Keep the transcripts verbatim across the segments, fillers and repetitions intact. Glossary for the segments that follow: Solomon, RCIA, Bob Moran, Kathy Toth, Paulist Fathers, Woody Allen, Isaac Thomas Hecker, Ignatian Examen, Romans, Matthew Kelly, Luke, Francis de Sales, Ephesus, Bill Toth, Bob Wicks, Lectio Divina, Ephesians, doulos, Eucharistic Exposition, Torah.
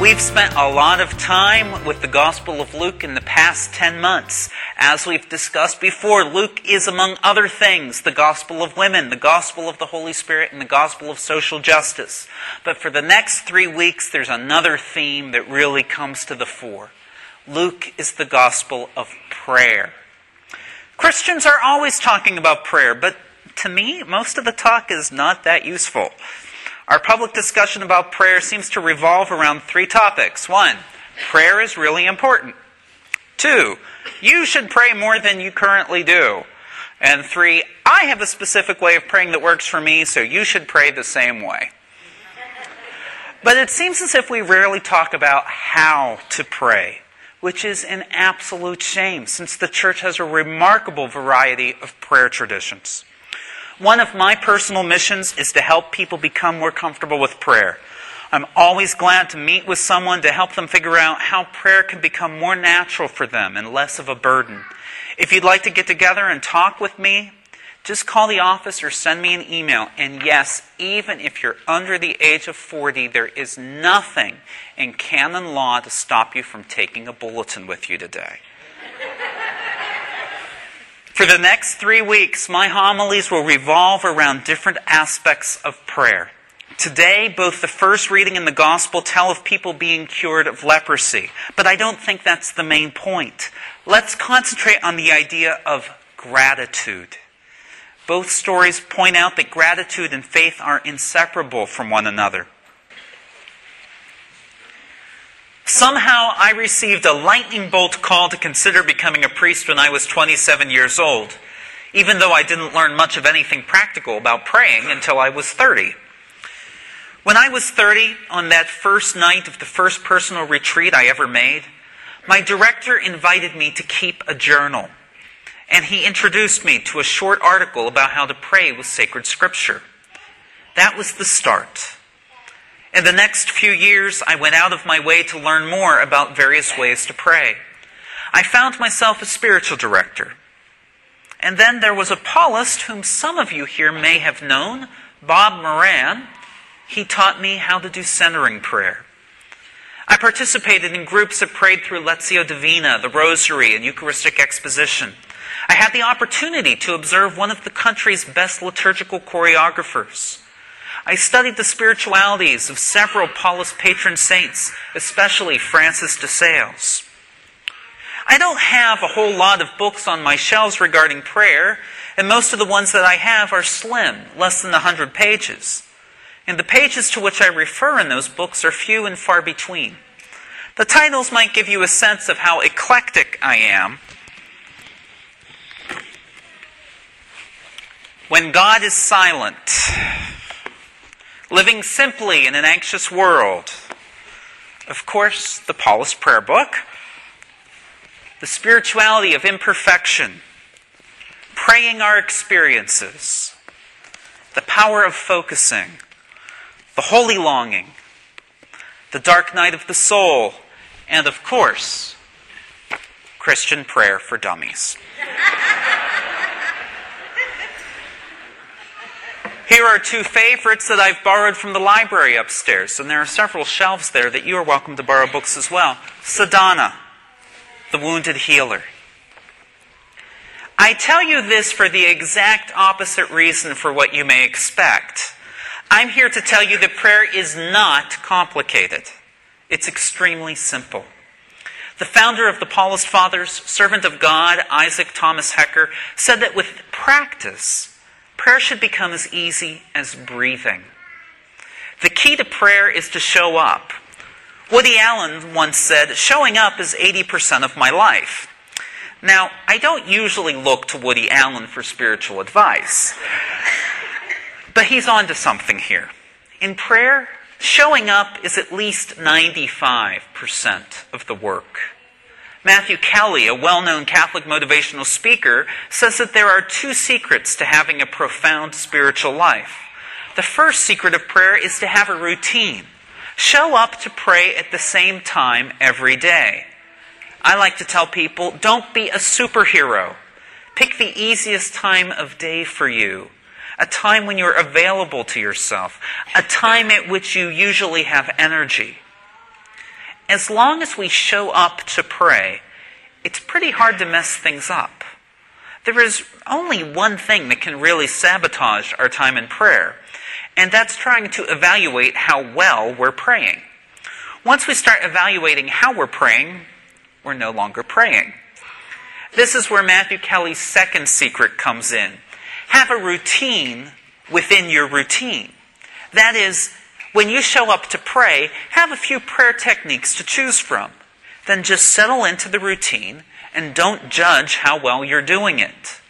We've spent a lot of time with the Gospel of Luke in the past ten months. As we've discussed before, Luke is, among other things, the Gospel of women, the Gospel of the Holy Spirit, and the Gospel of social justice. But for the next three weeks, there's another theme that really comes to the fore. Luke is the Gospel of prayer. Christians are always talking about prayer, but to me, most of the talk is not that useful. Our public discussion about prayer seems to revolve around three topics. One, prayer is really important. Two, you should pray more than you currently do. And three, I have a specific way of praying that works for me, so you should pray the same way. But it seems as if we rarely talk about how to pray, which is an absolute shame, since the Church has a remarkable variety of prayer traditions. One of my personal missions is to help people become more comfortable with prayer. I'm always glad to meet with someone to help them figure out how prayer can become more natural for them and less of a burden. If you'd like to get together and talk with me, just call the office or send me an email. And yes, even if you're under the age of forty, there is nothing in canon law to stop you from taking a bulletin with you today. For the next three weeks, my homilies will revolve around different aspects of prayer. Today, both the first reading and the Gospel tell of people being cured of leprosy, but I don't think that's the main point. Let's concentrate on the idea of gratitude. Both stories point out that gratitude and faith are inseparable from one another. Somehow I received a lightning bolt call to consider becoming a priest when I was twenty-seven years old, even though I didn't learn much of anything practical about praying until I was thirty. When I was thirty, on that first night of the first personal retreat I ever made, my director invited me to keep a journal, and he introduced me to a short article about how to pray with sacred scripture. That was the start. In the next few years, I went out of my way to learn more about various ways to pray. I found myself a spiritual director. And then there was a Paulist whom some of you here may have known, Bob Moran. He taught me how to do centering prayer. I participated in groups that prayed through Lectio Divina, the Rosary, and Eucharistic Exposition. I had the opportunity to observe one of the country's best liturgical choreographers. I studied the spiritualities of several Paulist patron saints, especially Francis de Sales. I don't have a whole lot of books on my shelves regarding prayer, and most of the ones that I have are slim, less than one hundred pages. And the pages to which I refer in those books are few and far between. The titles might give you a sense of how eclectic I am. When God is Silent, Living Simply in an Anxious World. Of course, the Paulist Prayer Book. The Spirituality of Imperfection. Praying Our Experiences. The Power of Focusing. The Holy Longing. The Dark Night of the Soul. And of course, Christian Prayer for Dummies. Here are two favorites that I've borrowed from the library upstairs, and there are several shelves there that you are welcome to borrow books as well. Sadhana, The Wounded Healer. I tell you this for the exact opposite reason for what you may expect. I'm here to tell you that prayer is not complicated. It's extremely simple. The founder of the Paulist Fathers, servant of God, Isaac Thomas Hecker, said that with practice, prayer should become as easy as breathing. The key to prayer is to show up. Woody Allen once said, "Showing up is eighty percent of my life." Now, I don't usually look to Woody Allen for spiritual advice, but he's onto something here. In prayer, showing up is at least ninety-five percent of the work. Matthew Kelly, a well-known Catholic motivational speaker, says that there are two secrets to having a profound spiritual life. The first secret of prayer is to have a routine. Show up to pray at the same time every day. I like to tell people, don't be a superhero. Pick the easiest time of day for you, a time when you're available to yourself, a time at which you usually have energy. as long as we show up to pray, it's pretty hard to mess things up. There is only one thing that can really sabotage our time in prayer, and that's trying to evaluate how well we're praying. Once we start evaluating how we're praying, we're no longer praying. This is where Matthew Kelly's second secret comes in. Have a routine within your routine. That is, when you show up to pray, have a few prayer techniques to choose from. Then just settle into the routine and don't judge how well you're doing it.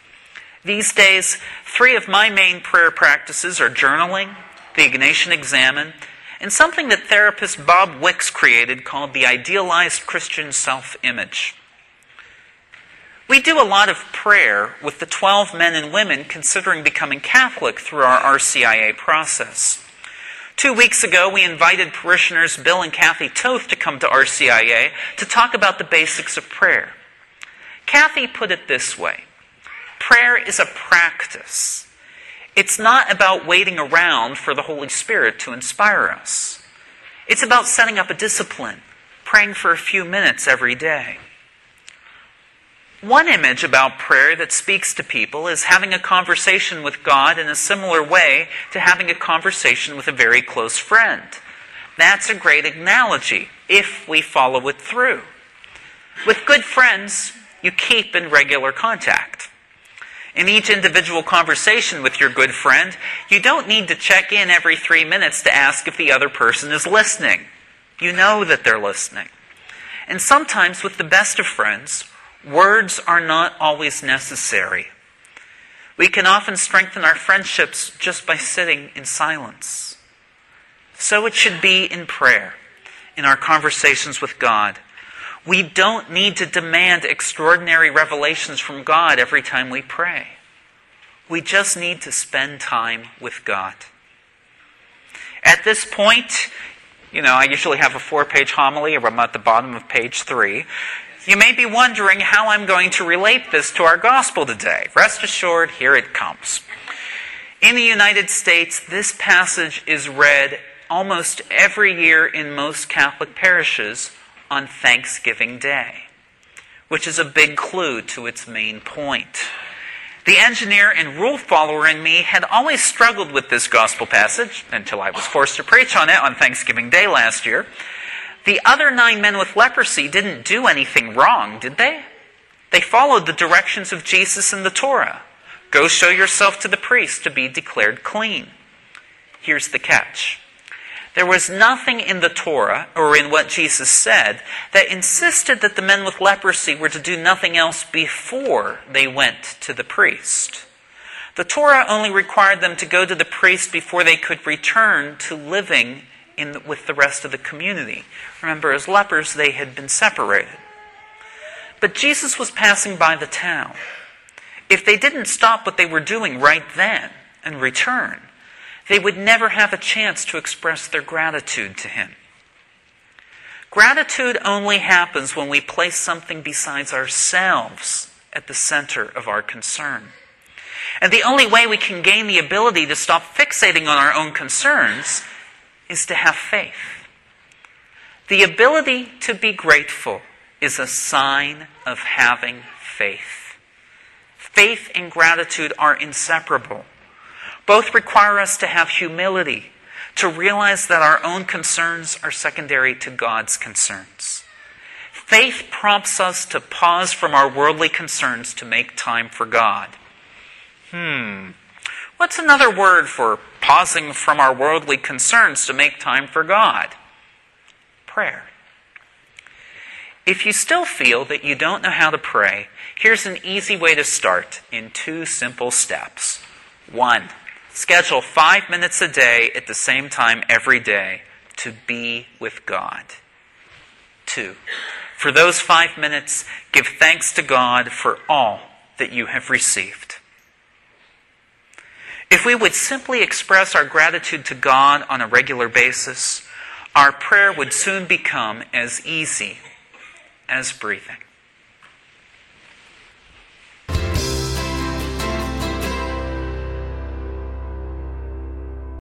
These days, three of my main prayer practices are journaling, the Ignatian Examen, and something that therapist Bob Wicks created called the idealized Christian self-image. We do a lot of prayer with the twelve men and women considering becoming Catholic through our R C I A process. Two weeks ago, we invited parishioners Bill and Kathy Toth to come to R C I A to talk about the basics of prayer. Kathy put it this way: prayer is a practice. It's not about waiting around for the Holy Spirit to inspire us. It's about setting up a discipline, praying for a few minutes every day. One image about prayer that speaks to people is having a conversation with God in a similar way to having a conversation with a very close friend. That's a great analogy, if we follow it through. With good friends, you keep in regular contact. In each individual conversation with your good friend, you don't need to check in every three minutes to ask if the other person is listening. You know that they're listening. And sometimes, with the best of friends, words are not always necessary. We can often strengthen our friendships just by sitting in silence. So it should be in prayer, in our conversations with God. We don't need to demand extraordinary revelations from God every time we pray. We just need to spend time with God. At this point, you know, I usually have a four-page homily, or I'm at the bottom of page three. You may be wondering how I'm going to relate this to our gospel today. Rest assured, here it comes. In the United States, this passage is read almost every year in most Catholic parishes on Thanksgiving Day, which is a big clue to its main point. The engineer and rule follower in me had always struggled with this gospel passage until I was forced to preach on it on Thanksgiving Day last year. The other nine men with leprosy didn't do anything wrong, did they? They followed the directions of Jesus in the Torah. Go show yourself to the priest to be declared clean. Here's the catch. There was nothing in the Torah, or in what Jesus said, that insisted that the men with leprosy were to do nothing else before they went to the priest. The Torah only required them to go to the priest before they could return to living in the, with the rest of the community. Remember, as lepers, they had been separated. But Jesus was passing by the town. If they didn't stop what they were doing right then and return, they would never have a chance to express their gratitude to him. Gratitude only happens when we place something besides ourselves at the center of our concern. And the only way we can gain the ability to stop fixating on our own concerns is to have faith. The ability to be grateful is a sign of having faith. Faith and gratitude are inseparable. Both require us to have humility, to realize that our own concerns are secondary to God's concerns. Faith prompts us to pause from our worldly concerns to make time for God. Hmm, what's another word for pausing from our worldly concerns to make time for God? Prayer. If you still feel that you don't know how to pray, here's an easy way to start in two simple steps. One, schedule five minutes a day at the same time every day to be with God. Two, for those five minutes, give thanks to God for all that you have received. If we would simply express our gratitude to God on a regular basis, our prayer would soon become as easy as breathing.